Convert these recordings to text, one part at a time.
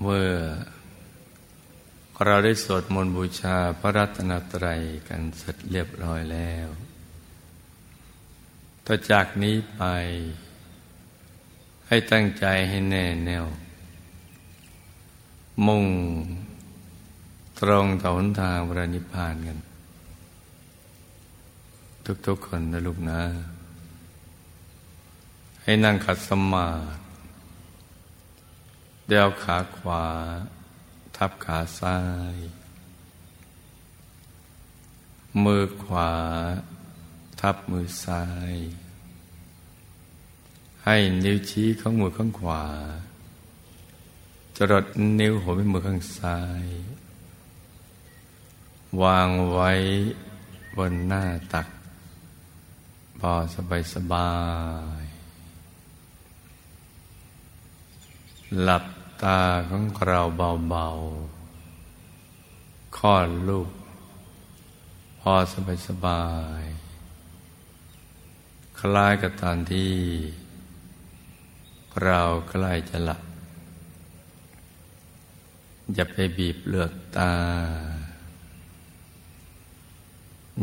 เมื่อเราได้สวดมนต์บูชาพระรัตนตรัยกันเสร็จเรียบร้อยแล้วต่อจากนี้ไปให้ตั้งใจให้แน่แน่วมุ่งตรงต่อหนทางพระนิพพานกันทุกๆคนนะลูกนะให้นั่งขัดสมาธิเดี่ยวขาขวาทับขาซ้ายมือขวาทับมือซ้ายให้นิ้วชี้ของมือข้างขวาจรดนิ้วหัวแม่มือข้างซ้ายวางไว้บนหน้าตักพอสบายๆหลับตาของเราเบาๆคลอดลูกพอสบายๆคล้ายกับตอนที่เราใกล้จะหลับอย่าไปบีบเลือดตา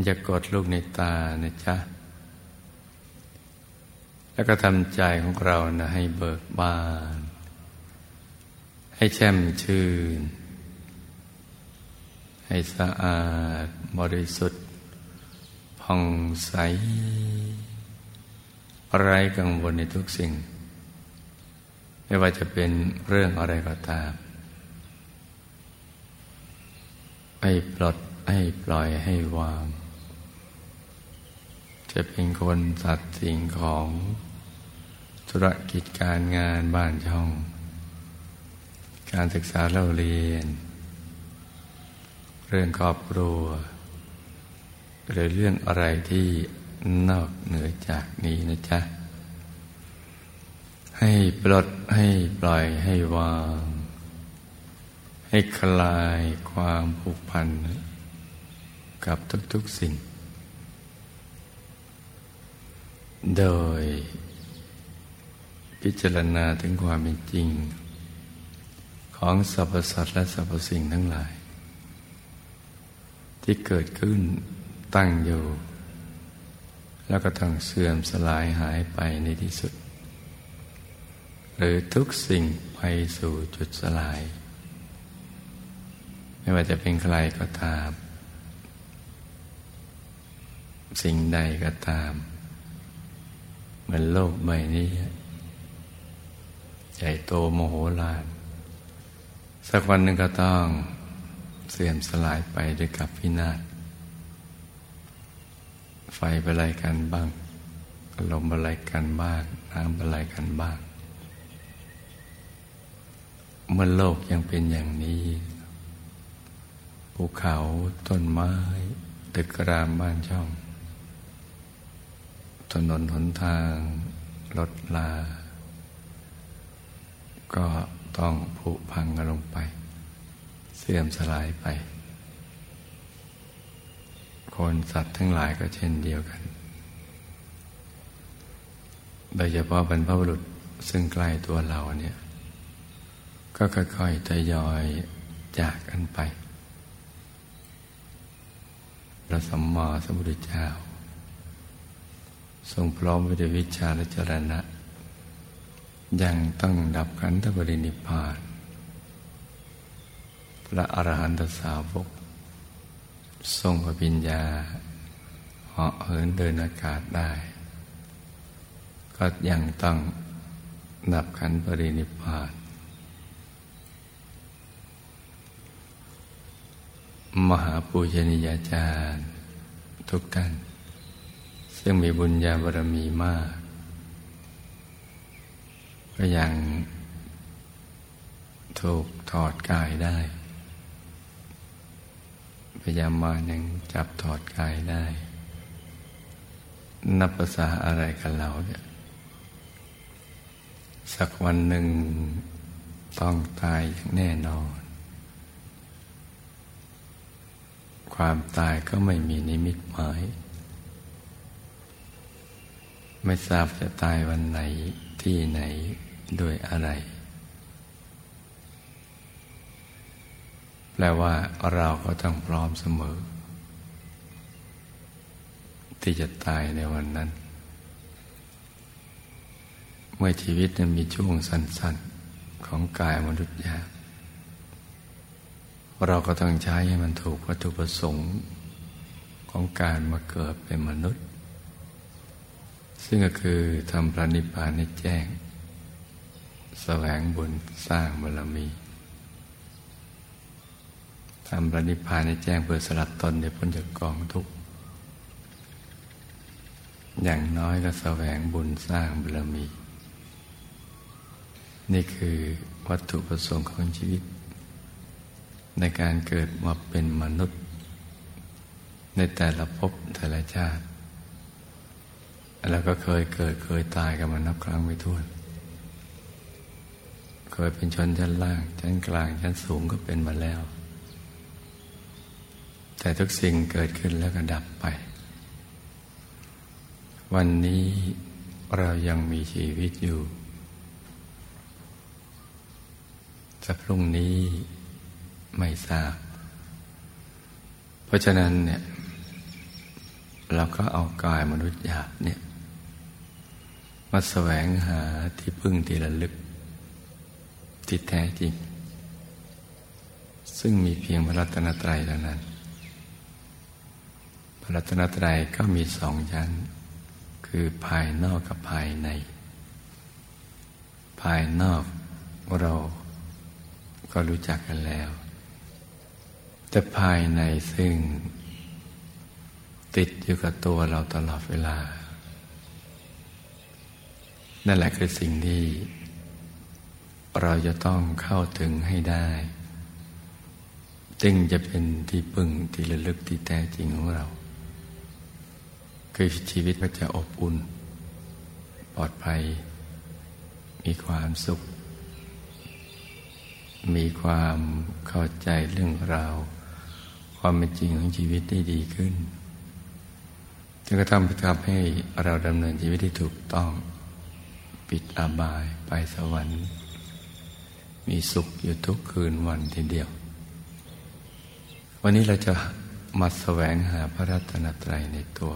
อย่ากดลูกในตานะจ๊ะแล้วก็ทำใจของเรานะให้เบิกบานให้แช่มชื่นให้สะอาดบริสุทธิ์ผ่องใสไร้กังวลในทุกสิ่งไม่ว่าจะเป็นเรื่องอะไรก็ตามให้ปลดให้ปล่อยให้วางจะเป็นคนสัตว์สิ่งของธุรกิจการงานบ้านช่องการศึกษาเล่าเรียนเรื่องครอบครัวหรือเรื่องอะไรที่นอกเหนือจากนี้นะจ๊ะให้ปลดให้ปล่อยให้วางให้คลายความผูกพันกับทุกๆสิ่งโดยพิจารณาถึงความเป็นจริงของสรรพสัตว์และสรรพสิ่งทั้งหลายที่เกิดขึ้นตั้งอยู่แล้วก็ต้องเสื่อมสลายหายไปในที่สุดหรือทุกสิ่งไปสู่จุดสลายไม่ว่าจะเป็นใครก็ตามสิ่งใดก็ตามเหมือนโลกใบนี้ใหญ่โตมโหฬารสักวันหนึ่งก็ต้องเสื่อมสลายไปด้วยกับพินาศไฟประไลกันบ้างลมประไลกันบ้างน้ำประไลกันบ้างเมื่อโลกยังเป็นอย่างนี้ภูเขาต้นไม้ตึกรามบ้านช่องถนนหนทางรถลาก็ต้องผุพังกันลงไปเสื่อมสลายไปคนสัตว์ทั้งหลายก็เช่นเดียวกันโดยเฉพาะบรรพบุรุษซึ่งใกล้ตัวเราเนี่ยก็ค่อยๆทยอยจากกันไปพระสัมมาสัมพุทธเจ้าทรงพร้อมด้วยวิชาและจรณะยังต้องดับขันธปรินิพพานพระอรหันตสาวกทรงอภิญญาเหาะเหินเดินอากาศได้ก็ยังต้องดับขันธปรินิพพานมหาปูชนียาจารย์ทุกท่านซึ่งมีบุญญาบารมีมากก็ยังถูกถอดกายได้พยายามมายังจับถอดกายได้นับภาษาอะไรกันเราเนี่ยสักวันหนึ่งต้องตายอย่างแน่นอนความตายก็ไม่มีนิมิตหมายไม่ทราบจะตายวันไหนที่ไหนด้วยอะไร ลว่าเราก็ต้องพร้อมเสมอที่จะตายในวันนั้นเมื่อชีวิตมีช่วงสั้นๆของกายมนุษย์หยาบเราก็ต้องใช้ให้มันถูกวัตถุประสงค์ของการมาเกิดเป็นมนุษย์ซึ่งก็คือทำพระนิพพานให้แจ้งแสวงบุญสร้างบารมีทำพระนิพพานให้แจ้งเพื่อสลัดตนในพ้นจากกองทุกข์อย่างน้อยก็แสวงบุญสร้างบารมีนี่คือวัตถุประสงค์ของชีวิตในการเกิดมาเป็นมนุษย์ในแต่ละภพแต่ละชาติแล้วก็เคยเกิดเคยตายกันมานับครั้งไม่ถ้วนเคยเป็นชนชั้นล่างชั้นกลางชั้นสูงก็เป็นมาแล้วแต่ทุกสิ่งเกิดขึ้นแล้วก็ดับไปวันนี้เรายังมีชีวิตอยู่แต่พรุ่งนี้ไม่ทราบเพราะฉะนั้นเนี่ยเราก็เอากายมนุษย์หยาบเนี่ยมาแสวงหาที่พึ่งที่ระลึกที่แท้จริงซึ่งมีเพียงพระรัตนตรัยเท่านั้นพระรัตนตรัยก็มีสองชั้นคือภายนอกกับภายในภายนอกเราก็รู้จักกันแล้วแต่ภายในซึ่งติดอยู่กับตัวเราตลอดเวลานั่นแหละคือสิ่งที่เราจะต้องเข้าถึงให้ได้จึงจะเป็นที่พึ่งที่ระลึกที่แท้จริงของเราคือชีวิตก็จะอบอุ่นปลอดภัยมีความสุขมีความเข้าใจเรื่องราวความเป็นจริงของชีวิตได้ดีขึ้นจึงกระทำให้เราดำเนินชีวิตที่ถูกต้องปิดอบายไปสวรรค์มีสุขอยู่ทุกคืนวันทีเดียววันนี้เราจะมาแสวงหาพระรัตนตรัยในตัว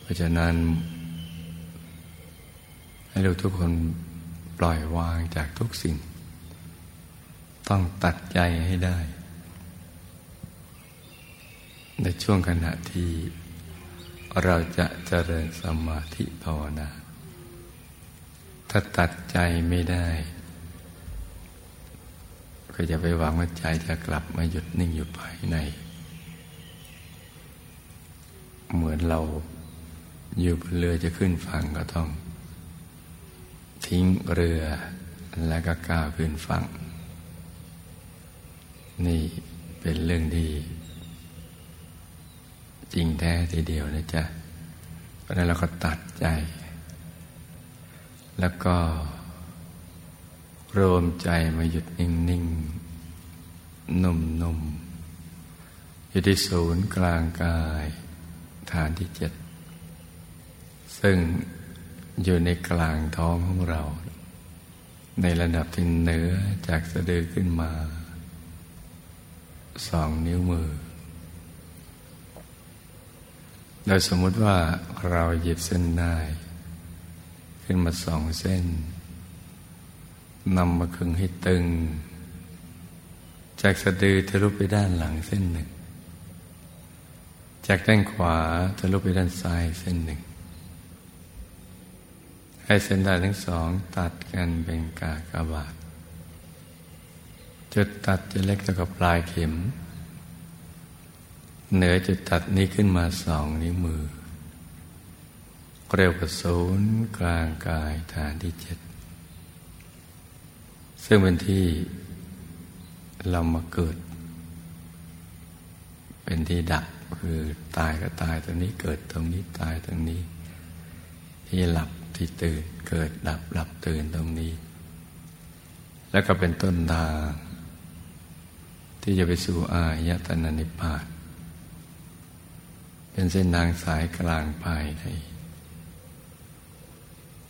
เพราะฉะนั้นให้เราทุกคนปล่อยวางจากทุกสิ่งต้องตัดใจให้ได้ในช่วงขณะที่เราจะเจริญสมาธิภาวนาถ้าตัดใจไม่ได้ก็จะไปหวังว่าใจจะกลับมาหยุดนิ่งอยู่ภายในเหมือนเราอยู่บนเรือจะขึ้นฝั่งก็ต้องทิ้งเรือแล้วก็ก้าวขึ้นฝั่งนี่เป็นเรื่องที่จริงแท้ทีเดียวนะจ๊ะเพราะนั้นเราก็ตัดใจแล้วก็รวมใจมาหยุดนิ่งๆนุ่มๆอยู่ที่ศูนย์กลางกายฐานที่7ซึ่งอยู่ในกลางท้องของเราในระดับที่เหนือจากสะดือขึ้นมา2 นิ้วมือโดยสมมุติว่าเราหยิบเส้นได้ขึ้นมา2 เส้นนำมาขึงให้ตึงจากสะดือทะลุไปด้านหลังเส้น 1จากด้านขวาทะลุไปด้านซ้ายเส้น 1ให้เส้นด้านทั้ง2ตัดกันเป็นกากบาทจุดตัดจะเล็กเท่ากับปลายเข็มเหนือจุดตัดนี้ขึ้นมา2 นิ้วมือเร็วกว่าศูนย์กลางกายฐานที่7ซึ่งเป็นที่เรามาเกิดเป็นที่ดับคือตายก็ตายตรงนี้เกิดตรงนี้ตายตรงนี้ที่หลับที่ตื่นเกิดดับหลับตื่นตรงนี้แล้วก็เป็นต้นทางที่จะไปสู่อายตนะนิพพานเป็นเส้นทางสายกลางภายใน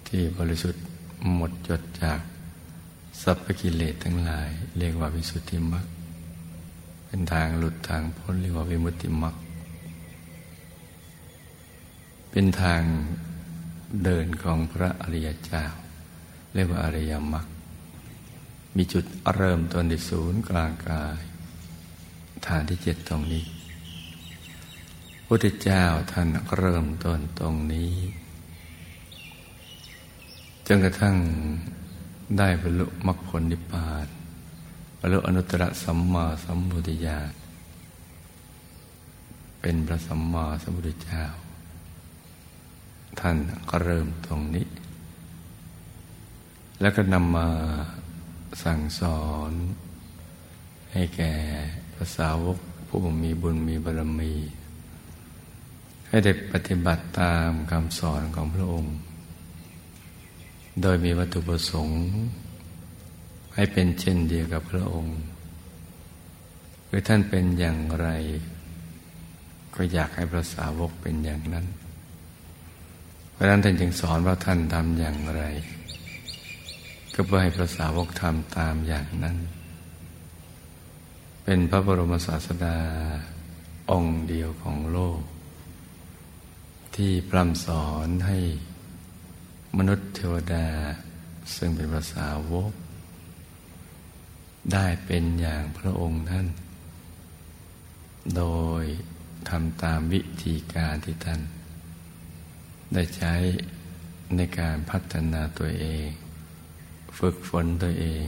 ที่บริสุทธิ์หมดจดจาก สัพพกิเลสทั้งหลายเรียกว่าวิสุทธิมรรคเป็นทางหลุดทางพ้นเรียกว่าวิมุตติมรรคเป็นทางเดินของพระอริยเจ้าเรียกว่าอริยมรรคมีจุดเริ่มต้นที่ศูนย์กลางกายฐานที่ 7ตรงนี้พระพุทธเจ้าท่านเริ่มต้นตรงนี้จนกระทั่งได้บรรลุมรรคผลนิพพานบรรลุอนุตตรสัมมาสัมพุทธญาณเป็นพระสัมมาสัมพุทธเจ้าท่านก็เริ่มตรงนี้แล้วก็นำมาสั่งสอนให้แก่พระสาวกผู้มีบุญมีบารมีให้ได้ปฏิบัติตามคำสอนของพระองค์โดยมีวัตถุประสงค์ให้เป็นเช่นเดียวกับพระองค์คือท่านเป็นอย่างไรก็อยากให้พระสาวกเป็นอย่างนั้นเพราะนั้นท่านจึงสอนว่าท่านทำอย่างไรก็เพื่อให้พระสาวกทำตามอย่างนั้นเป็นพระบรมศาสดาองค์เดียวของโลกที่พร่ำสอนให้มนุษย์เทวดาซึ่งเป็นพระสาวกได้เป็นอย่างพระองค์ท่านโดยทำตามวิธีการที่ท่านได้ใช้ในการพัฒนาตัวเองฝึกฝนตัวเอง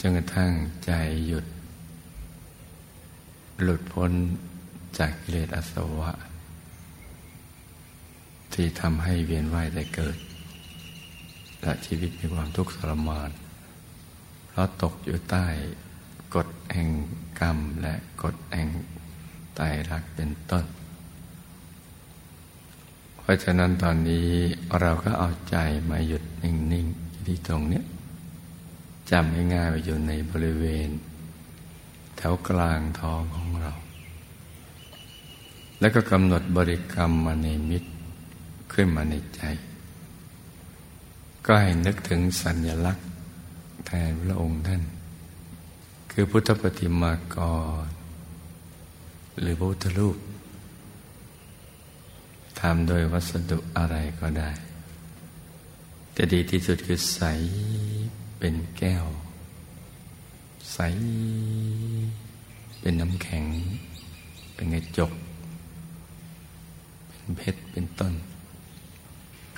จนกระทั่งใจหยุดหลุดพ้นจากกิเลสอาสวะที่ทำให้เวียนว่ายแต่เกิดและชีวิตมีความทุกข์ทรมานเพราะตกอยู่ใต้กฎแห่งกรรมและกฎแห่งไตรลักษณ์เป็นต้นเพราะฉะนั้นตอนนี้เราก็เอาใจมาหยุดนิ่งๆที่ตรงนี้จำง่ายๆไปอยู่ในบริเวณแถวกลางท้องของเราแล้วก็กำหนดบริกรรมมาในมิตรขึ้นมาในใจก็ให้นึกถึงสัญลักษณ์แทนพระองค์ท่านคือพุทธปฏิมากรหรือพระพุทธรูปทำโดยวัสดุอะไรก็ได้แต่ดีที่สุดคือใสเป็นแก้วใสเป็นน้ำแข็งเป็นกระจกเป็นเพชรเป็นต้น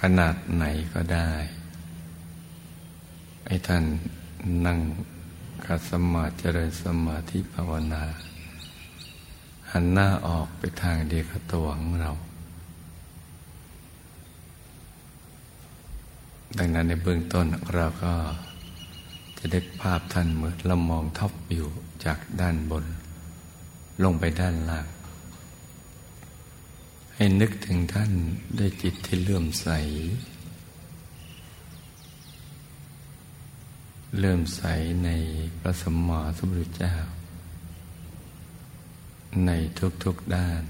ขนาดไหนก็ได้ให้ท่านนั่งขัดสมาธิเจริญสมาธิภาวนาหันหน้าออกไปทางเดียวกับตัวของเราดังนั้นในเบื้องต้นเราก็จะได้ภาพท่านเหมือนเรามองท็อปวิวจากด้านบนลงไปด้านล่างให้นึกถึงท่านด้วยจิตที่เลื่อมใสเลื่อมใสในพระสัมมาสัมพุทธเจ้าในทุกๆด้าน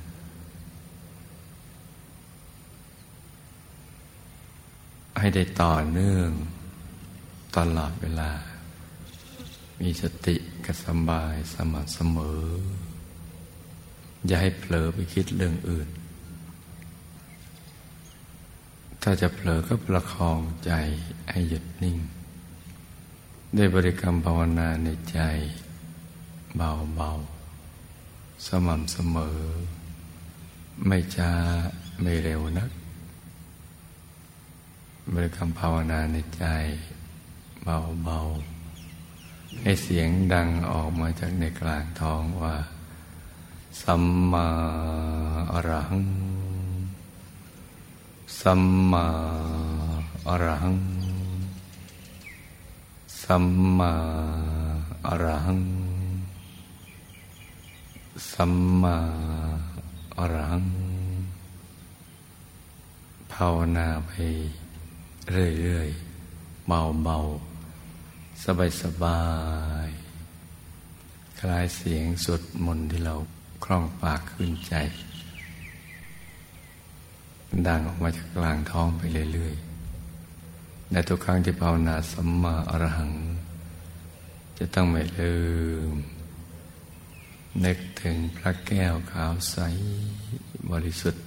ให้ได้ต่อเนื่องตลอดเวลามีสติกับสบายสม่ำเสมออย่าให้เผลอไปคิดเรื่องอื่นถ้าจะเผลอก็ประคองใจให้หยุดนิ่งได้บริกรรมภาวนาในใจเบาๆสม่ำเสมอไม่ช้าไม่เร็วนักบริกรรมภาวนาในใจเบาๆให้เสียงดังออกมาจากในกลางท้องว่าสัมมาอรหังสัมมาอรหังสัมมาอรหังสัมมาอรหังภาวนาไปเรื่อยๆเบาๆสบายๆคลายเสียงสวดมนต์ที่เราคล่องปากขึ้นใจดังออกมาจากกลางท้องไปเรื่อย ในทุกครั้งที่ภาวนาสัมมาอรหังจะต้องไม่ลืมนึกถึงพระแก้วขาวใสบริสุทธิ์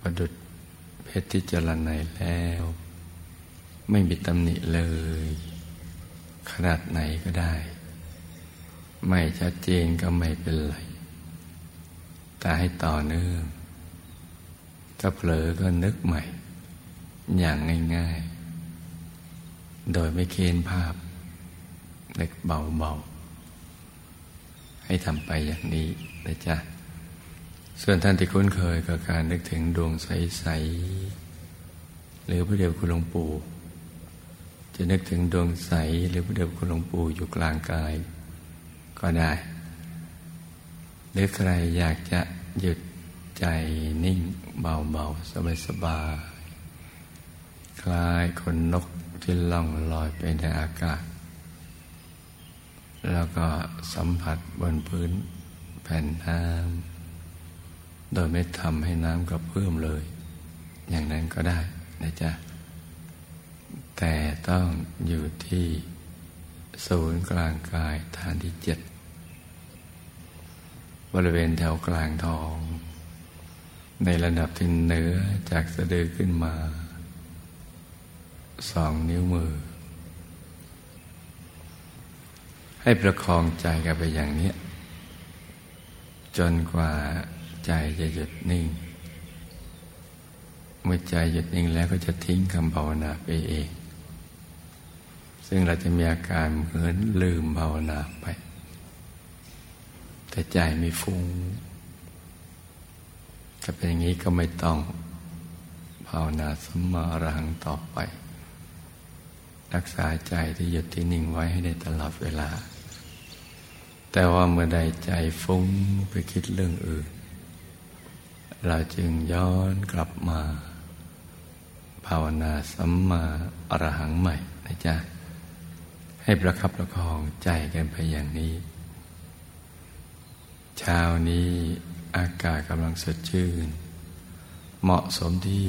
ประดุจเพชรที่เจริญในแล้วไม่มีตำหนิเลยขนาดไหนก็ได้ไม่ชัดเจนก็ไม่เป็นไรแต่ให้ต่อเนื่องถ้าเผลอก็นึกใหม่อย่างง่ายๆโดยไม่เค้นภาพเล็กเบาๆให้ทำไปอย่างนี้นะจ๊ะส่วนท่านที่คุ้นเคยกับการนึกถึงดวงใสๆหรือพระเดชคุณหลวงปู่จะนึกถึงดวงใสหรือพระเดชคุณหลวงปู่อยู่กลางกายก็ได้หรือใครอยากจะหยุดใจนิ่งเบาๆสบายๆคล้ายขนนกที่ล่องลอยไปในอากาศแล้วก็สัมผัสบนพื้นแผ่นน้ำโดยไม่ทำให้น้ำกระเพื่อมเลยอย่างนั้นก็ได้นะจ๊ะแต่ต้องอยู่ที่ศูนย์กลางกายฐานที่ 7บริเวณแถวกลางท้องในระดับที่เหนือจากสะดือขึ้นมา2 นิ้วมือให้ประคองใจกันไปอย่างนี้จนกว่าใจจะหยุดนิ่งเมื่อใจหยุดนิ่งแล้วก็จะทิ้งคำภาวนาไปเองซึ่งเราจะมีอาการเหมือนลืมภาวนาไปแต่ใจไม่ฟุ้งถ้าเป็นอย่างนี้ก็ไม่ต้องภาวนาสัมมาอรหังต่อไปรักษาใจที่หยุดที่นิ่งไว้ให้ได้ตลอดเวลาแต่ว่าเมื่อใดใจฟุ้งไปคิดเรื่องอื่นเราจึงย้อนกลับมาภาวนาสัมมาอรหังใหม่นะจ๊ะให้ประคับประคองใจกันไปอย่างนี้เช้านี้อากาศกำลังสดชื่นเหมาะสมที่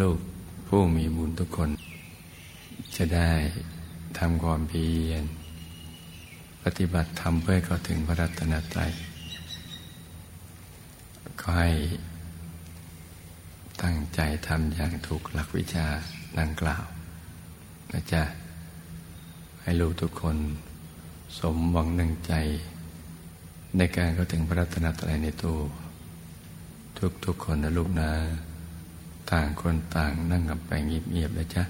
ลูกผู้มีบุญทุกคนจะได้ทำความเพียรปฏิบัติธรรมเพื่อให้เข้าถึงพระรัตนตรัยก็ให้ตั้งใจทำอย่างถูกหลักวิชาดังกล่าวนะจ๊ะให้ลูกทุกคนสมหวังดังใจในการเข้าถึงพระรัตนตรัยในตัวทุกคนนะลูกนะต่างคนต่างนั่งกันไปเงียบๆนะจ๊ะ